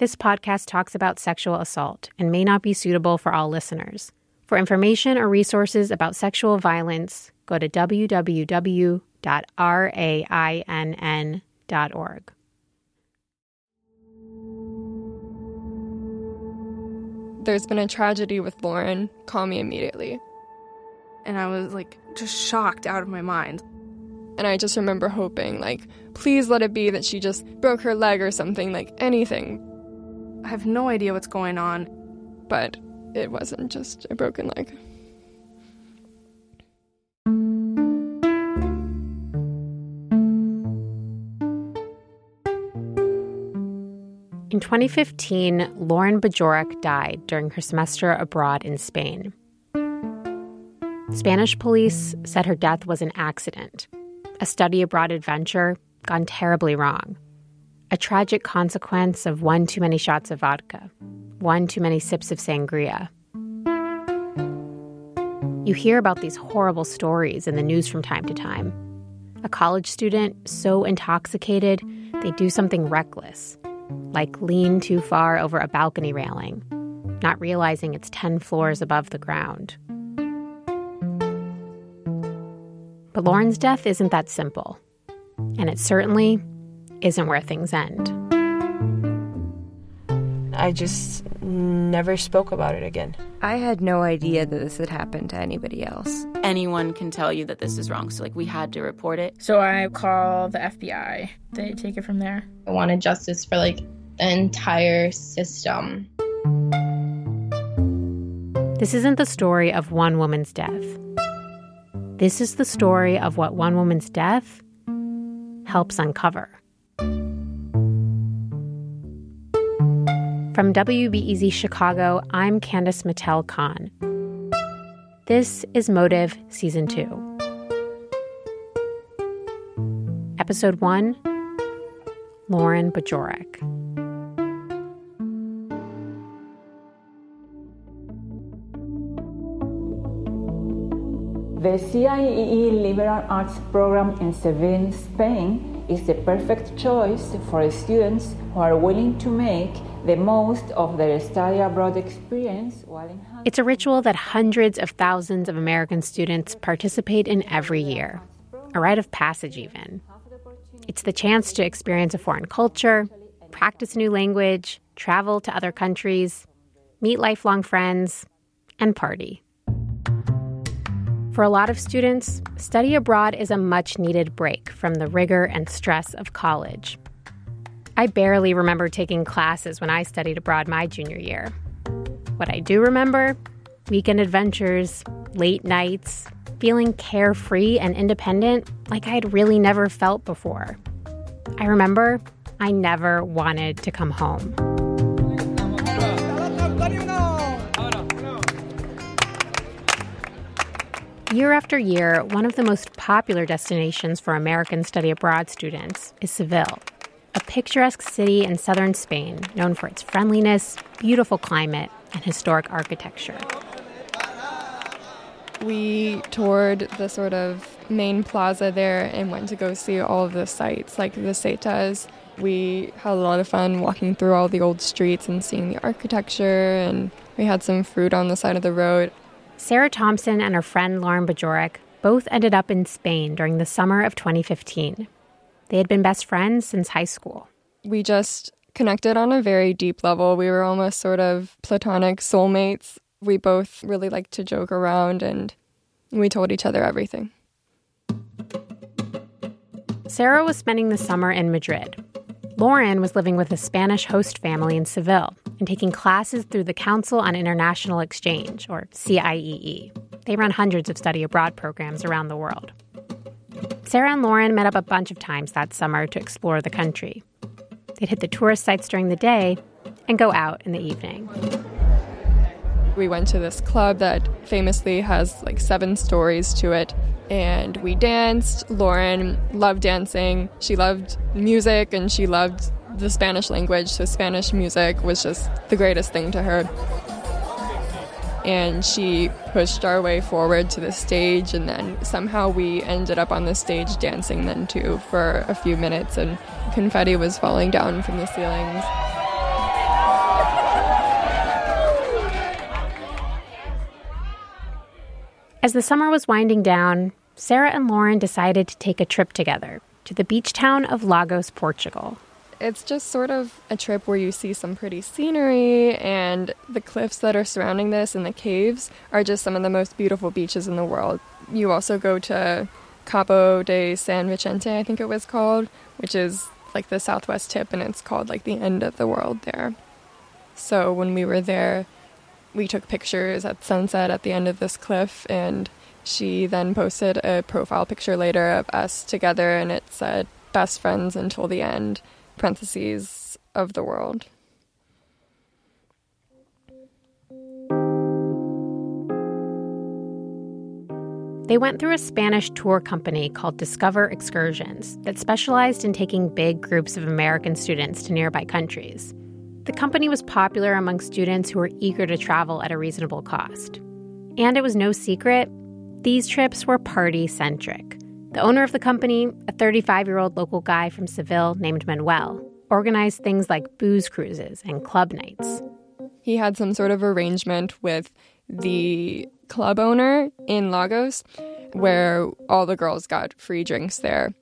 This podcast talks about sexual assault and may not be suitable for all listeners. For information or resources about sexual violence, go to www.rainn.org. There's been a tragedy with Lauren. Call me immediately. And I was, just shocked out of my mind. And I just remember hoping, please let it be that she just broke her leg or something, anything. I have no idea what's going on. But it wasn't just a broken leg. In 2015, Lauren Bajorek died during her semester abroad in Spain. Spanish police said her death was an accident, a study abroad adventure gone terribly wrong, a tragic consequence of one too many shots of vodka, one too many sips of sangria. You hear about these horrible stories in the news from time to time. A college student so intoxicated they do something reckless, like lean too far over a balcony railing, not realizing it's 10 floors above the ground. But Lauren's death isn't that simple, and it certainly isn't where things end. I just never spoke about it again. I had no idea that this had happened to anybody else. Anyone can tell you that this is wrong, so we had to report it. So I call the FBI. They take it from there. I wanted justice for the entire system. This isn't the story of one woman's death. This is the story of what one woman's death helps uncover. From WBEZ Chicago, I'm Candace Mattel-Kahn. This is Motive Season 2. Episode 1, Lauren Bajorek. The CIEE Liberal Arts Program in Seville, Spain, is the perfect choice for students who are willing to make the most of their study abroad experience while in Holland. It's a ritual that hundreds of thousands of American students participate in every year, a rite of passage even. It's the chance to experience a foreign culture, practice a new language, travel to other countries, meet lifelong friends, and party. For a lot of students, study abroad is a much-needed break from the rigor and stress of college. I barely remember taking classes when I studied abroad my junior year. What I do remember, weekend adventures, late nights, feeling carefree and independent like I had really never felt before. I remember I never wanted to come home. Year after year, one of the most popular destinations for American study abroad students is Seville, a picturesque city in southern Spain known for its friendliness, beautiful climate, and historic architecture. We toured the sort of main plaza there and went to go see all of the sites, like the setas. We had a lot of fun walking through all the old streets and seeing the architecture, and we had some fruit on the side of the road. Sarah Thompson and her friend Lauren Bajorek both ended up in Spain during the summer of 2015. They had been best friends since high school. We just connected on a very deep level. We were almost sort of platonic soulmates. We both really liked to joke around, and we told each other everything. Sarah was spending the summer in Madrid. Lauren was living with a Spanish host family in Seville and taking classes through the Council on International Exchange, or CIEE. They run hundreds of study abroad programs around the world. Sarah and Lauren met up a bunch of times that summer to explore the country. They'd hit the tourist sites during the day and go out in the evening. We went to this club that famously has 7 stories to it, and we danced. Lauren loved dancing. She loved music, and she loved the Spanish language, so Spanish music was just the greatest thing to her. And she pushed our way forward to the stage, and then somehow we ended up on the stage dancing then too for a few minutes, and confetti was falling down from the ceilings. As the summer was winding down, Sarah and Lauren decided to take a trip together to the beach town of Lagos, Portugal. It's just sort of a trip where you see some pretty scenery, and the cliffs that are surrounding this and the caves are just some of the most beautiful beaches in the world. You also go to Cabo de San Vicente, I think it was called, which is like the southwest tip, and it's called like the end of the world there. So when we were there, we took pictures at sunset at the end of this cliff, and she then posted a profile picture later of us together, and it said, "Best friends until the end, parentheses, of the world." They went through a Spanish tour company called Discover Excursions that specialized in taking big groups of American students to nearby countries. The company was popular among students who were eager to travel at a reasonable cost. And it was no secret, these trips were party-centric. The owner of the company, a 35-year-old local guy from Seville named Manuel, organized things like booze cruises and club nights. He had some sort of arrangement with the club owner in Lagos where all the girls got free drinks there.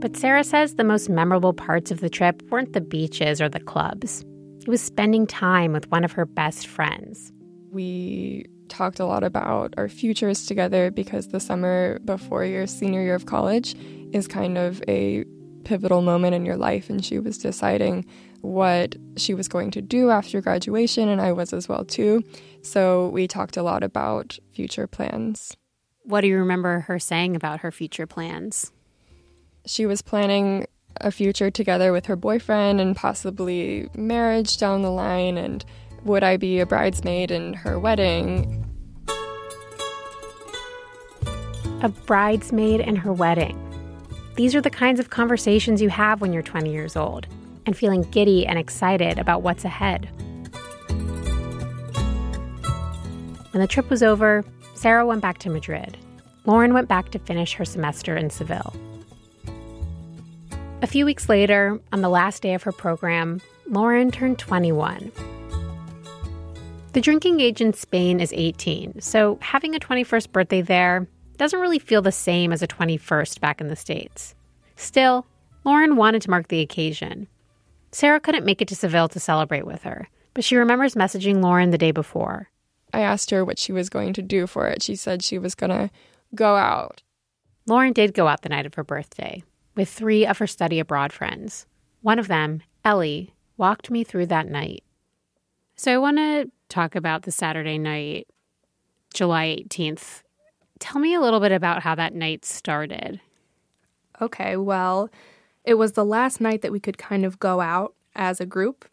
But Sarah says the most memorable parts of the trip weren't the beaches or the clubs. It was spending time with one of her best friends. We talked a lot about our futures together because the summer before your senior year of college is kind of a pivotal moment in your life, and she was deciding what she was going to do after graduation, and I was as well too. So we talked a lot about future plans. What do you remember her saying about her future plans? She was planning a future together with her boyfriend and possibly marriage down the line, and would I be a bridesmaid in her wedding? A bridesmaid in her wedding. These are the kinds of conversations you have when you're 20 years old and feeling giddy and excited about what's ahead. When the trip was over, Sarah went back to Madrid. Lauren went back to finish her semester in Seville. A few weeks later, on the last day of her program, Lauren turned 21. The drinking age in Spain is 18, so having a 21st birthday there doesn't really feel the same as a 21st back in the States. Still, Lauren wanted to mark the occasion. Sarah couldn't make it to Seville to celebrate with her, but she remembers messaging Lauren the day before. I asked her what she was going to do for it. She said she was going to go out. Lauren did go out the night of her birthday with three of her study abroad friends. One of them, Ellie, walked me through that night. So I want to talk about the Saturday night, July 18th. Tell me a little bit about how that night started. Okay, well, it was the last night that we could kind of go out as a group.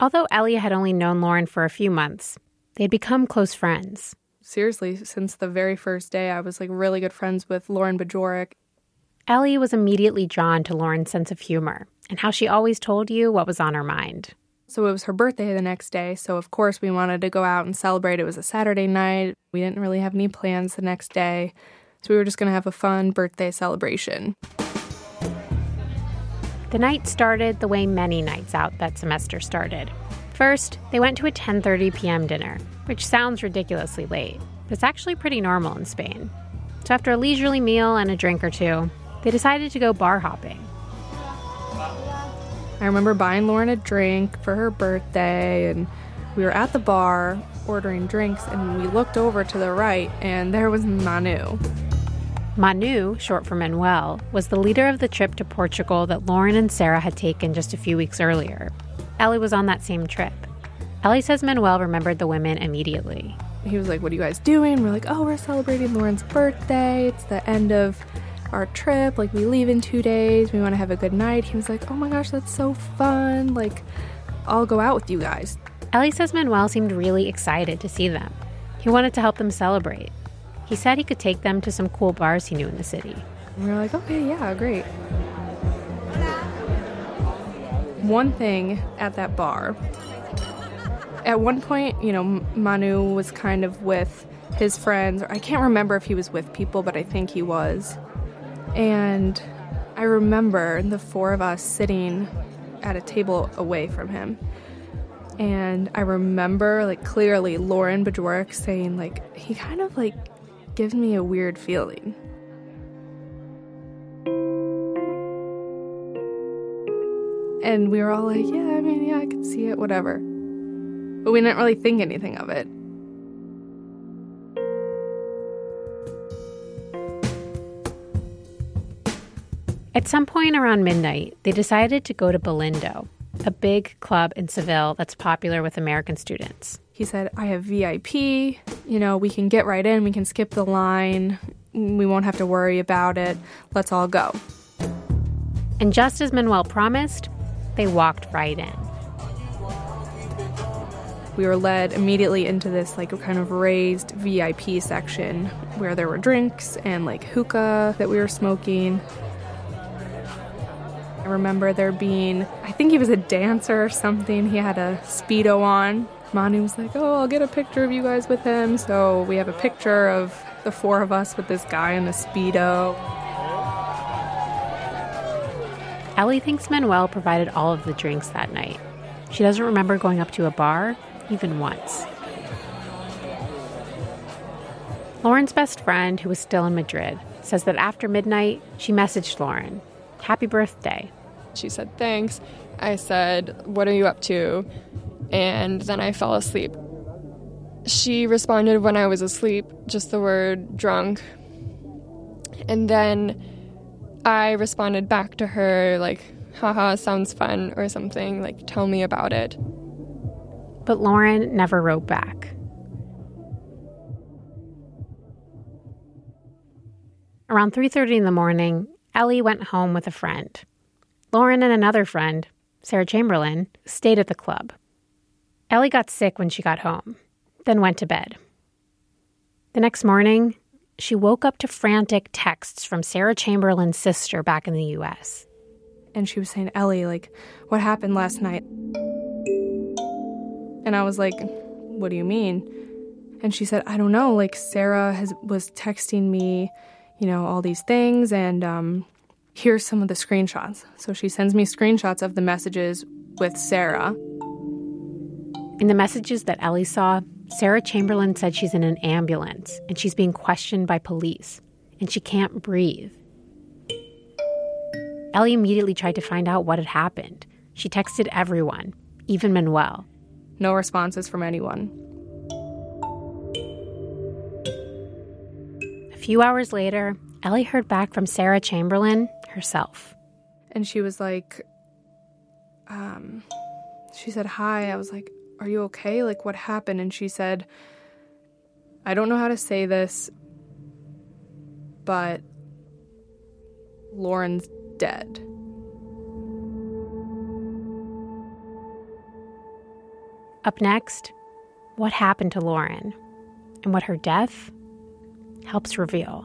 Although Ellie had only known Lauren for a few months, they'd become close friends. Seriously, since the very first day, I was really good friends with Lauren Bajorek. Ellie was immediately drawn to Lauren's sense of humor and how she always told you what was on her mind. So it was her birthday the next day, so of course we wanted to go out and celebrate. It was a Saturday night. We didn't really have any plans the next day, so we were just going to have a fun birthday celebration. The night started the way many nights out that semester started. First, they went to a 10:30 p.m. dinner, which sounds ridiculously late, but it's actually pretty normal in Spain. So after a leisurely meal and a drink or two, they decided to go bar hopping. I remember buying Lauren a drink for her birthday, and we were at the bar ordering drinks, and we looked over to the right, and there was Manu. Manu, short for Manuel, was the leader of the trip to Portugal that Lauren and Sarah had taken just a few weeks earlier. Ellie was on that same trip. Ellie says Manuel remembered the women immediately. He was like, "What are you guys doing?" We're like, "Oh, we're celebrating Lauren's birthday. It's the end of our trip, we leave in 2 days, we want to have a good night." He was like, "Oh my gosh, that's so fun, I'll go out with you guys." Ellie says Manuel seemed really excited to see them. He wanted to help them celebrate. He said he could take them to some cool bars he knew in the city. And we were like, "Okay, yeah, great." One thing at that bar, at one point, Manu was kind of with his friends. I can't remember if he was with people, but I think he was. And I remember the four of us sitting at a table away from him. And I remember, clearly Lauren Bajorek saying, he kind of, gives me a weird feeling. And we were all like, yeah, I mean, yeah, I could see it, whatever. But we didn't really think anything of it. At some point around midnight, they decided to go to Belindo, a big club in Seville that's popular with American students. He said, I have VIP, you know, we can get right in, we can skip the line, we won't have to worry about it, let's all go. And just as Manuel promised, they walked right in. We were led immediately into this, like, kind of raised VIP section where there were drinks and, like, hookah that we were smoking. I remember there being, I think he was a dancer or something. He had a Speedo on. Manu was like, oh, I'll get a picture of you guys with him. So we have a picture of the four of us with this guy in a Speedo. Ellie thinks Manuel provided all of the drinks that night. She doesn't remember going up to a bar, even once. Lauren's best friend, who was still in Madrid, says that after midnight, she messaged Lauren, happy birthday. She said, thanks. I said, what are you up to? And then I fell asleep. She responded when I was asleep, just the word drunk. And then I responded back to her, like, haha, sounds fun, or something, like, tell me about it. But Lauren never wrote back. Around 3:30 in the morning, Ellie went home with a friend. Lauren and another friend, Sarah Chamberlain, stayed at the club. Ellie got sick when she got home, then went to bed. The next morning, she woke up to frantic texts from Sarah Chamberlain's sister back in the U.S. And she was saying, Ellie, like, what happened last night? And I was like, what do you mean? And she said, I don't know, like, Sarah was texting me, you know, all these things, and here's some of the screenshots. So she sends me screenshots of the messages with Sarah. In the messages that Ellie saw, Sarah Chamberlain said she's in an ambulance and she's being questioned by police and she can't breathe. Ellie immediately tried to find out what had happened. She texted everyone, even Manuel. No responses from anyone. A few hours later, Ellie heard back from Sarah Chamberlain herself. And she was like, she said, hi. I was like, are you okay? Like, what happened? And she said, I don't know how to say this, but Lauren's dead. Up next, what happened to Lauren and what her death helps reveal.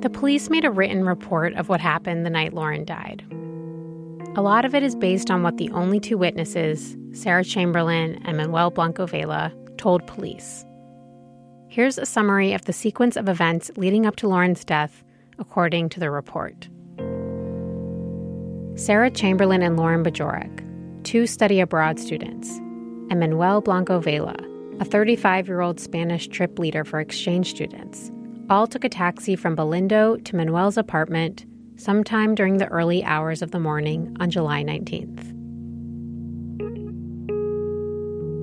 The police made a written report of what happened the night Lauren died. A lot of it is based on what the only two witnesses, Sarah Chamberlain and Manuel Blanco Vela, told police. Here's a summary of the sequence of events leading up to Lauren's death, according to the report. Sarah Chamberlain and Lauren Bajorek, two study abroad students, and Manuel Blanco Vela, a 35-year-old Spanish trip leader for exchange students, all took a taxi from Belindo to Manuel's apartment sometime during the early hours of the morning on July 19th.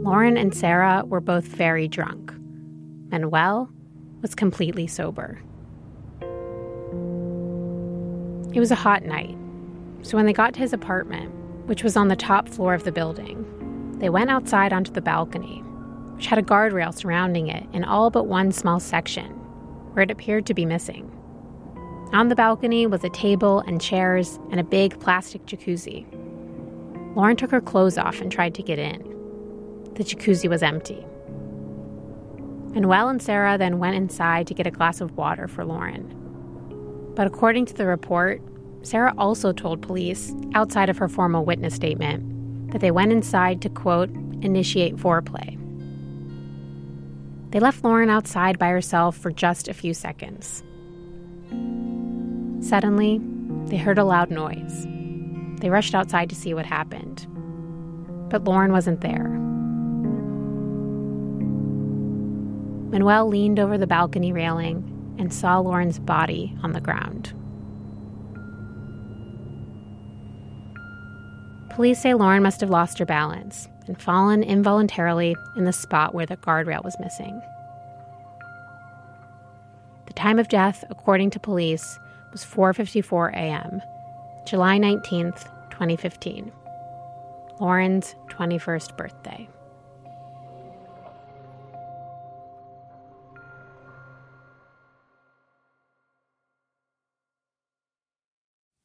Lauren and Sarah were both very drunk. Manuel was completely sober. It was a hot night, so when they got to his apartment, which was on the top floor of the building, they went outside onto the balcony, which had a guardrail surrounding it in all but one small section, where it appeared to be missing. On the balcony was a table and chairs and a big plastic jacuzzi. Lauren took her clothes off and tried to get in. The jacuzzi was empty. Manuel and Sarah then went inside to get a glass of water for Lauren. But according to the report, Sarah also told police, outside of her formal witness statement, that they went inside to, quote, initiate foreplay. They left Lauren outside by herself for just a few seconds. Suddenly, they heard a loud noise. They rushed outside to see what happened. But Lauren wasn't there. Manuel leaned over the balcony railing and saw Lauren's body on the ground. Police say Lauren must have lost her balance and fallen involuntarily in the spot where the guardrail was missing. The time of death, according to police, was 4:54 a.m., July 19th, 2015, Lauren's 21st birthday.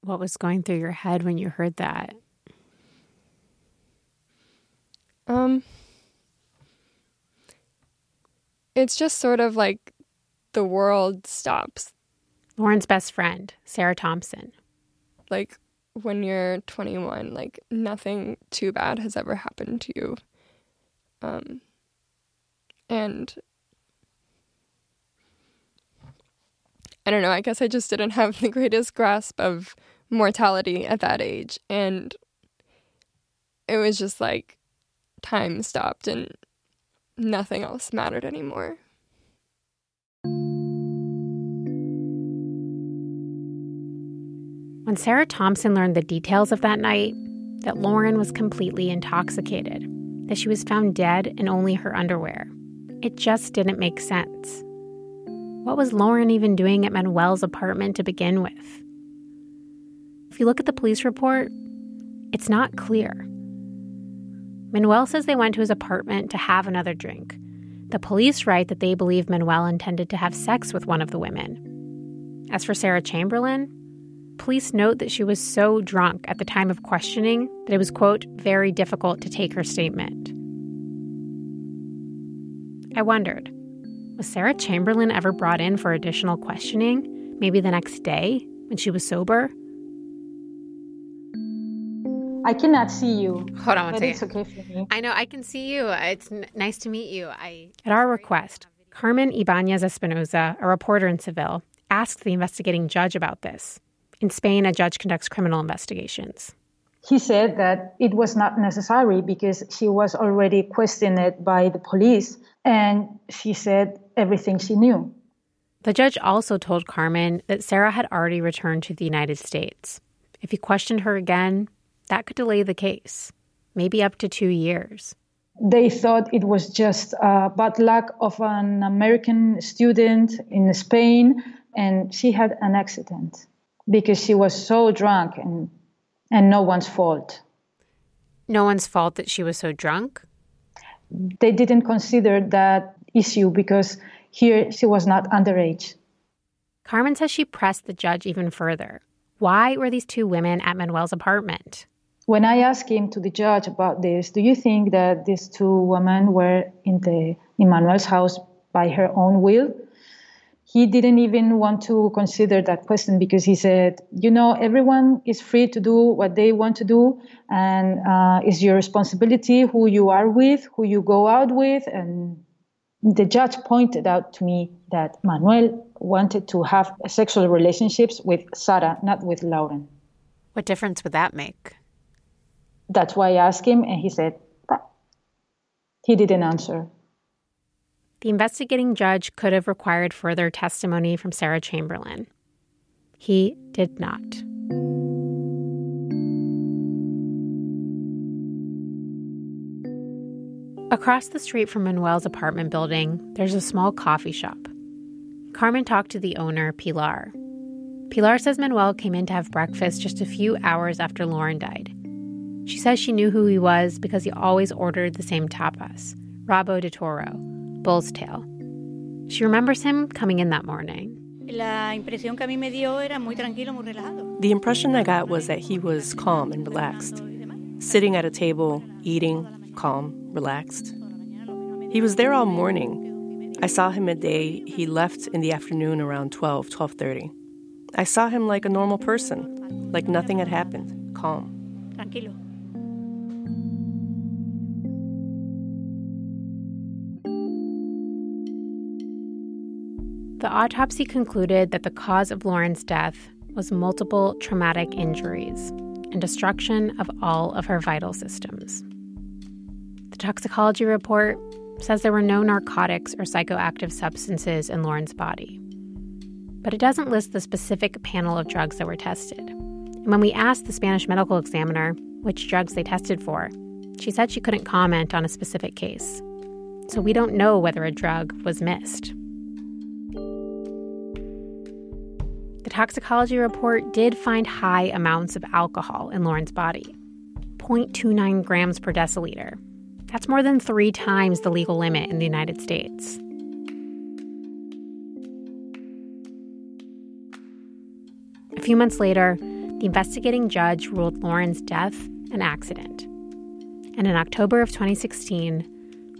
What was going through your head when you heard that? It's just sort of like the world stops. Lauren's best friend, Sarah Thompson. Like, when you're 21, like, nothing too bad has ever happened to you. And I don't know, I guess I just didn't have the greatest grasp of mortality at that age. And it was just like time stopped and nothing else mattered anymore. When Sarah Thompson learned the details of that night, that Lauren was completely intoxicated, that she was found dead in only her underwear, it just didn't make sense. What was Lauren even doing at Manuel's apartment to begin with? If you look at the police report, it's not clear. Manuel says they went to his apartment to have another drink. The police write that they believe Manuel intended to have sex with one of the women. As for Sarah Chamberlain, police note that she was so drunk at the time of questioning that it was, quote, very difficult to take her statement. I wondered, was Sarah Chamberlain ever brought in for additional questioning, maybe the next day when she was sober? I cannot see you. Hold on one second. It's okay for me. I know, I can see you. It's nice to meet you. At our request, Carmen Ibáñez Espinosa, a reporter in Seville, asked the investigating judge about this. In Spain, a judge conducts criminal investigations. He said that it was not necessary because she was already questioned by the police, and she said everything she knew. The judge also told Carmen that Sarah had already returned to the United States. If he questioned her again, that could delay the case, maybe up to 2 years. They thought it was just bad luck of an American student in Spain, and she had an accident. Because she was so drunk and no one's fault. No one's fault that she was so drunk? They didn't consider that issue because here she was not underage. Carmen says she pressed the judge even further. Why were these two women at Manuel's apartment? When I asked him to the judge about this, do you think that these two women were in Manuel's house by her own will? He didn't even want to consider that question because he said, you know, everyone is free to do what they want to do, and it's your responsibility who you are with, who you go out with. And the judge pointed out to me that Manuel wanted to have sexual relationships with Sarah, not with Lauren. What difference would that make? That's why I asked him, and he said, bah. He didn't answer. The investigating judge could have required further testimony from Sarah Chamberlain. He did not. Across the street from Manuel's apartment building, there's a small coffee shop. Carmen talked to the owner, Pilar. Pilar says Manuel came in to have breakfast just a few hours after Lauren died. She says she knew who he was because he always ordered the same tapas, rabo de toro, bull's tail. She remembers him coming in that morning. La impresión que a mí me dio era muy tranquilo, muy relajado. The impression I got was that he was calm and relaxed, sitting at a table, eating, calm, relaxed. He was there all morning. I saw him midday. He left in the afternoon around 12, 12:30. I saw him like a normal person, like nothing had happened, calm. Tranquilo. The autopsy concluded that the cause of Lauren's death was multiple traumatic injuries and destruction of all of her vital systems. The toxicology report says there were no narcotics or psychoactive substances in Lauren's body. But it doesn't list the specific panel of drugs that were tested. And when we asked the Spanish medical examiner which drugs they tested for, she said she couldn't comment on a specific case. So we don't know whether a drug was missed. The toxicology report did find high amounts of alcohol in Lauren's body, 0.29 grams per deciliter. That's more than 3 times the legal limit in the United States. A few months later, the investigating judge ruled Lauren's death an accident. And in October of 2016,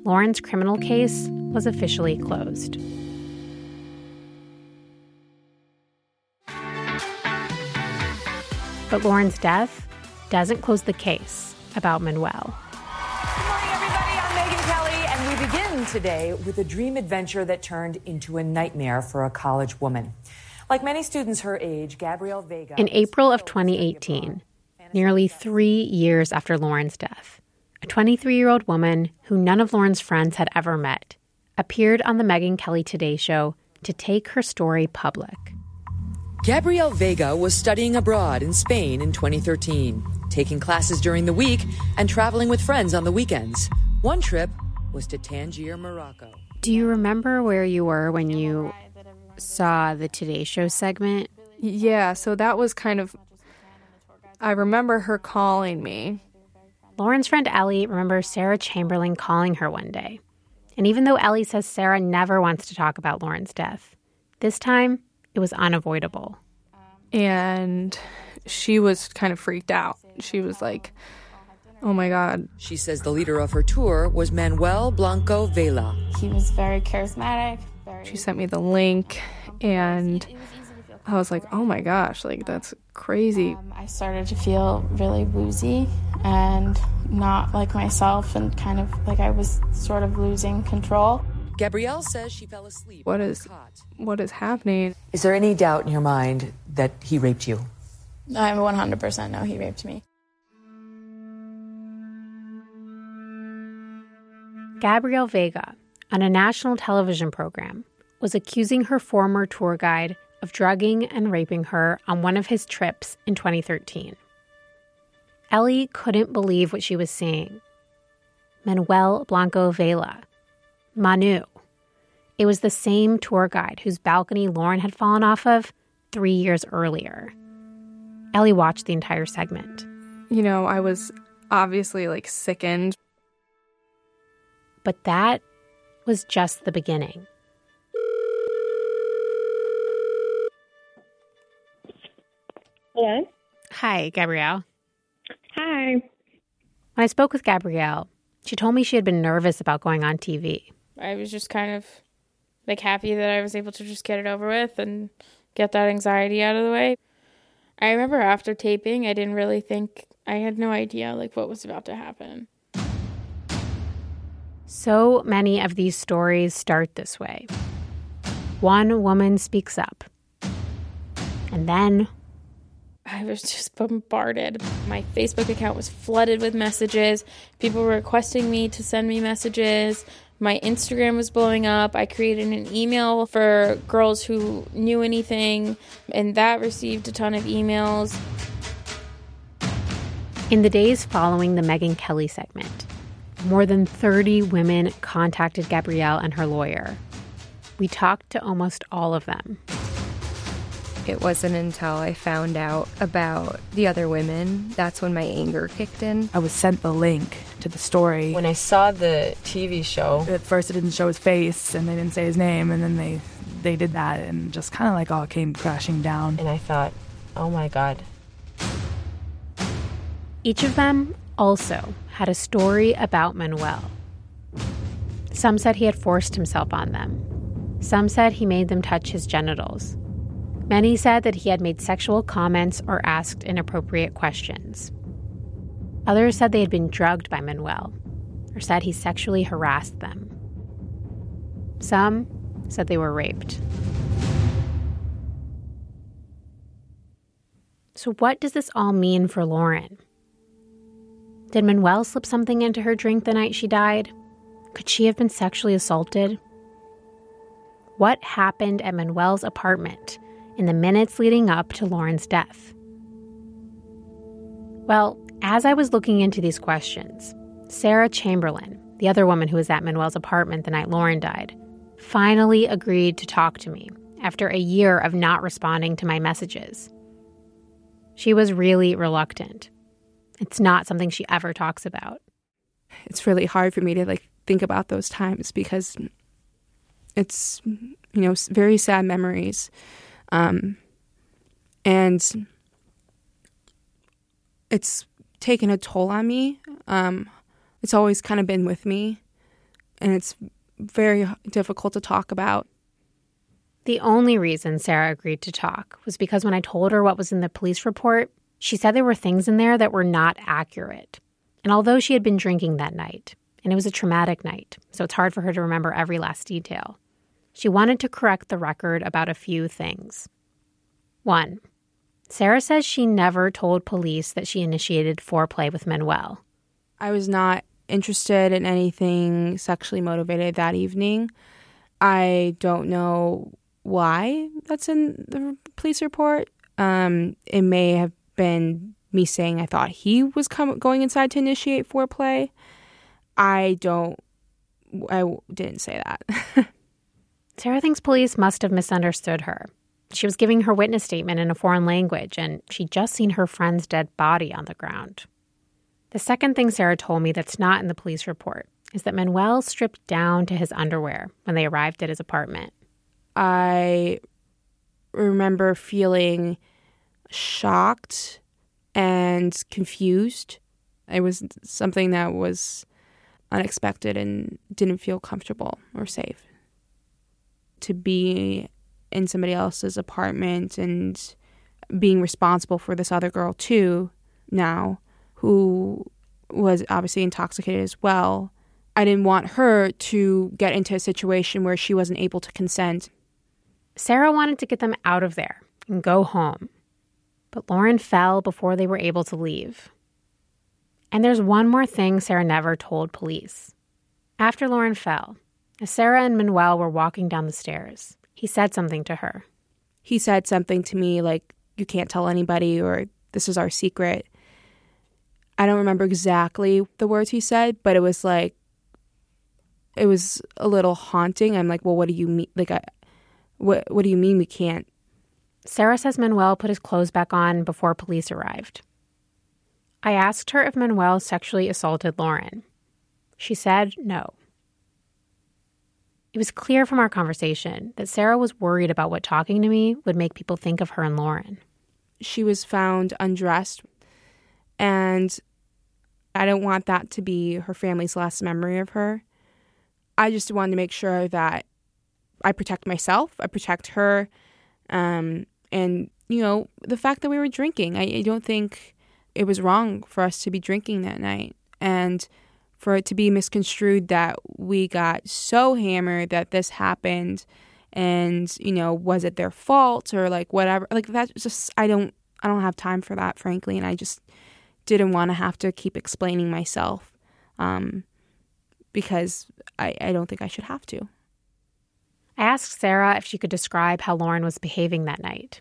Lauren's criminal case was officially closed. But Lauren's death doesn't close the case about Manuel. Good morning, everybody. I'm Megyn Kelly, and we begin today with a dream adventure that turned into a nightmare for a college woman. Like many students her age, Gabrielle Vega... In April of 2018, nearly 3 years after Lauren's death, a 23-year-old woman who none of Lauren's friends had ever met appeared on the Megyn Kelly Today show to take her story public. Gabrielle Vega was studying abroad in Spain in 2013, taking classes during the week and traveling with friends on the weekends. One trip was to Tangier, Morocco. Do you remember where you were when you saw the Today Show segment? Yeah, so that was kind of... I remember her calling me. Lauren's friend Ellie remembers Sarah Chamberlain calling her one day. And even though Ellie says Sarah never wants to talk about Lauren's death, this time... it was unavoidable. And she was kind of freaked out. She was like, oh, my God. She says the leader of her tour was Manuel Blanco Vela. He was very charismatic. She sent me the link, and I was like, oh, my gosh, like, that's crazy. I started to feel really woozy and not like myself and kind of like I was sort of losing control. Gabrielle says she fell asleep. What is happening? Is there any doubt in your mind that he raped you? I 100% know he raped me. Gabrielle Vega, on a national television program, was accusing her former tour guide of drugging and raping her on one of his trips in 2013. Ellie couldn't believe what she was seeing. Manuel Blanco Vela, Manu. It was the same tour guide whose balcony Lauren had fallen off of 3 years earlier. Ellie watched the entire segment. You know, I was obviously, like, sickened. But that was just the beginning. Hello? Hi, Gabrielle. Hi. When I spoke with Gabrielle, she told me she had been nervous about going on TV. I was just kind of, like, happy that I was able to just get it over with and get that anxiety out of the way. I remember after taping, I didn't really think, I had no idea, like, what was about to happen. So many of these stories start this way. One woman speaks up. And then... I was just bombarded. My Facebook account was flooded with messages. People were requesting me to send me messages. My Instagram was blowing up. I created an email for girls who knew anything, and that received a ton of emails. In the days following the Megyn Kelly segment, more than 30 women contacted Gabrielle and her lawyer. We talked to almost all of them. It wasn't until I found out about the other women, that's when my anger kicked in. I was sent the link to the story. When I saw the TV show... At first it didn't show his face, and they didn't say his name, and then they they did that, and just kind of like all came crashing down. And I thought, oh my God. Each of them also had a story about Manuel. Some said he had forced himself on them. Some said he made them touch his genitals. Many said that he had made sexual comments or asked inappropriate questions. Others said they had been drugged by Manuel, or said he sexually harassed them. Some said they were raped. So what does this all mean for Lauren? Did Manuel slip something into her drink the night she died? Could she have been sexually assaulted? What happened at Manuel's apartment in the minutes leading up to Lauren's death? Well, as I was looking into these questions, Sarah Chamberlain, the other woman who was at Manuel's apartment the night Lauren died, finally agreed to talk to me after a year of not responding to my messages. She was really reluctant. It's not something she ever talks about. It's really hard for me to think about those times because it's, very sad memories. And it's taken a toll on me. It's always kind of been with me, and it's very difficult to talk about. The only reason Sarah agreed to talk was because when I told her what was in the police report, she said there were things in there that were not accurate. And although she had been drinking that night, and it was a traumatic night, so it's hard for her to remember every last detail, she wanted to correct the record about a few things. 1. Sarah says she never told police that she initiated foreplay with Manuel. I was not interested in anything sexually motivated that evening. I don't know why that's in the police report. It may have been me saying I thought he was going inside to initiate foreplay. I didn't say that. Sarah thinks police must have misunderstood her. She was giving her witness statement in a foreign language, and she'd just seen her friend's dead body on the ground. The second thing Sarah told me that's not in the police report is that Manuel stripped down to his underwear when they arrived at his apartment. I remember feeling shocked and confused. It was something that was unexpected and didn't feel comfortable or safe. To be in somebody else's apartment and being responsible for this other girl too now, who was obviously intoxicated as well. I didn't want her to get into a situation where she wasn't able to consent. Sarah wanted to get them out of there and go home. But Lauren fell before they were able to leave. And there's one more thing Sarah never told police. After Lauren fell, as Sarah and Manuel were walking down the stairs, he said something to her. He said something to me like, "You can't tell anybody," or "This is our secret." I don't remember exactly the words he said, but it was a little haunting. I'm like, well, what do you mean? What do you mean we can't? Sarah says Manuel put his clothes back on before police arrived. I asked her if Manuel sexually assaulted Lauren. She said no. It was clear from our conversation that Sarah was worried about what talking to me would make people think of her and Lauren. She was found undressed, and I don't want that to be her family's last memory of her. I just wanted to make sure that I protect myself, I protect her, and, the fact that we were drinking. I don't think it was wrong for us to be drinking that night, and for it to be misconstrued that we got so hammered that this happened, and, was it their fault or whatever. That's just, I don't have time for that, frankly, and I just didn't want to have to keep explaining myself because I don't think I should have to. I asked Sarah if she could describe how Lauren was behaving that night.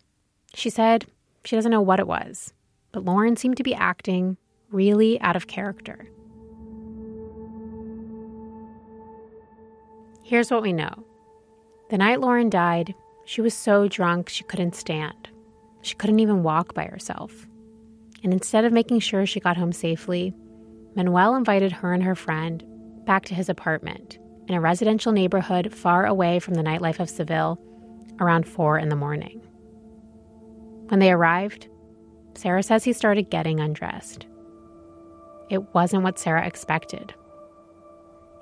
She said she doesn't know what it was, but Lauren seemed to be acting really out of character. Here's what we know. The night Lauren died, she was so drunk she couldn't stand. She couldn't even walk by herself. And instead of making sure she got home safely, Manuel invited her and her friend back to his apartment in a residential neighborhood far away from the nightlife of Seville around 4 a.m. When they arrived, Sarah says he started getting undressed. It wasn't what Sarah expected.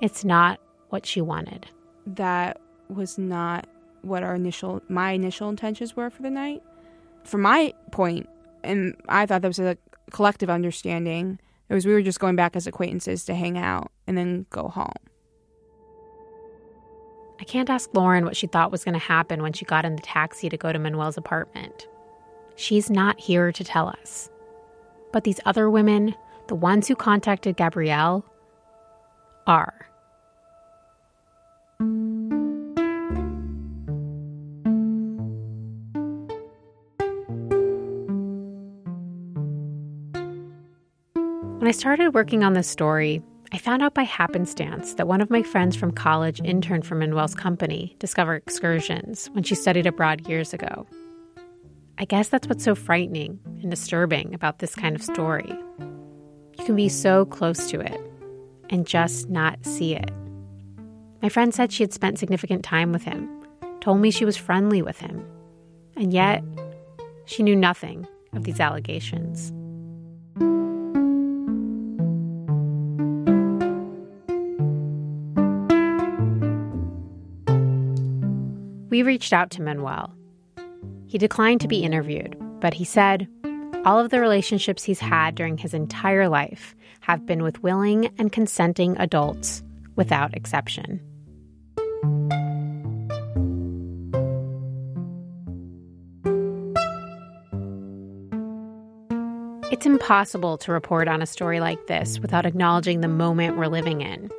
It's not what she wanted. That was not what my initial intentions were for the night. From my point, and I thought that was a collective understanding, it was we were just going back as acquaintances to hang out and then go home. I can't ask Lauren what she thought was going to happen when she got in the taxi to go to Manuel's apartment. She's not here to tell us. But these other women, the ones who contacted Gabrielle, are. When I started working on this story, I found out by happenstance that one of my friends from college interned for Manuel's company, Discover Excursions, when she studied abroad years ago. I guess that's what's so frightening and disturbing about this kind of story. You can be so close to it and just not see it. My friend said she had spent significant time with him, told me she was friendly with him, and yet she knew nothing of these allegations. We reached out to Manuel. He declined to be interviewed, but he said all of the relationships he's had during his entire life have been with willing and consenting adults without exception. It's impossible to report on a story like this without acknowledging the moment we're living in,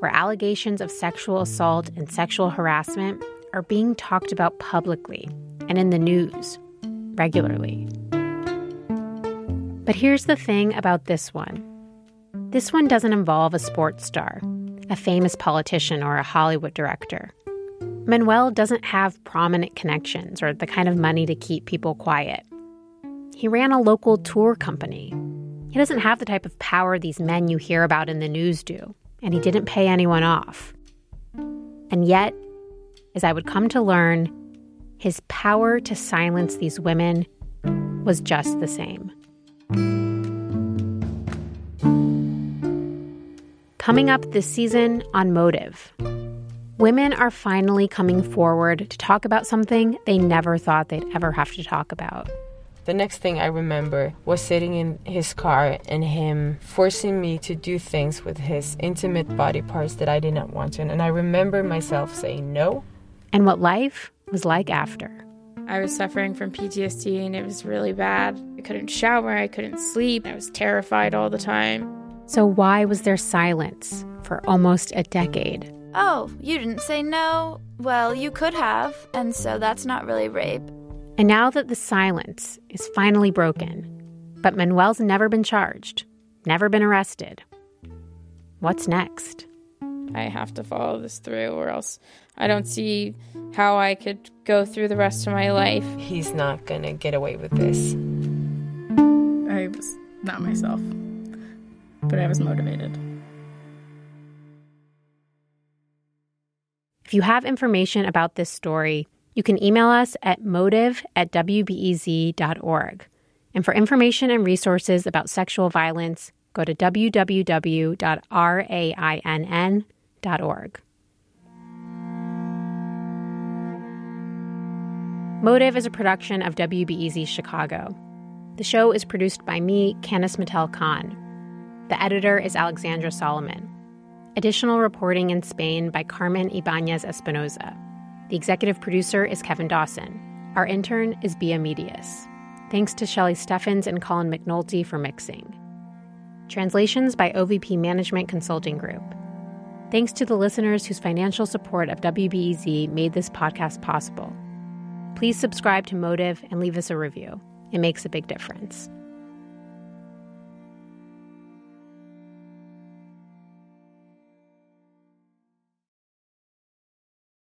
where allegations of sexual assault and sexual harassment are being talked about publicly and in the news regularly. But here's the thing about this one. This one doesn't involve a sports star, a famous politician, or a Hollywood director. Manuel doesn't have prominent connections or the kind of money to keep people quiet. He ran a local tour company. He doesn't have the type of power these men you hear about in the news do, and he didn't pay anyone off. And yet, as I would come to learn, his power to silence these women was just the same. Coming up this season on Motive, women are finally coming forward to talk about something they never thought they'd ever have to talk about. The next thing I remember was sitting in his car and him forcing me to do things with his intimate body parts that I did not want to. And I remember myself saying no. And what life was like after. I was suffering from PTSD and it was really bad. I couldn't shower, I couldn't sleep, I was terrified all the time. So why was there silence for almost a decade? Oh, you didn't say no? Well, you could have, and so that's not really rape. And now that the silence is finally broken, but Manuel's never been charged, never been arrested, what's next? I have to follow this through or else I don't see how I could go through the rest of my life. He's not going to get away with this. I was not myself, but I was motivated. If you have information about this story, you can email us at motive@wbez.org. And for information and resources about sexual violence, go to www.rainn.org. Motive is a production of WBEZ Chicago. The show is produced by me, Candace Mattel-Kahn. The editor is Alexandra Solomon. Additional reporting in Spain by Carmen Ibáñez Espinosa. The executive producer is Kevin Dawson. Our intern is Bea Medias. Thanks to Shelley Steffens and Colin McNulty for mixing. Translations by OVP Management Consulting Group. Thanks to the listeners whose financial support of WBEZ made this podcast possible. Please subscribe to Motive and leave us a review. It makes a big difference.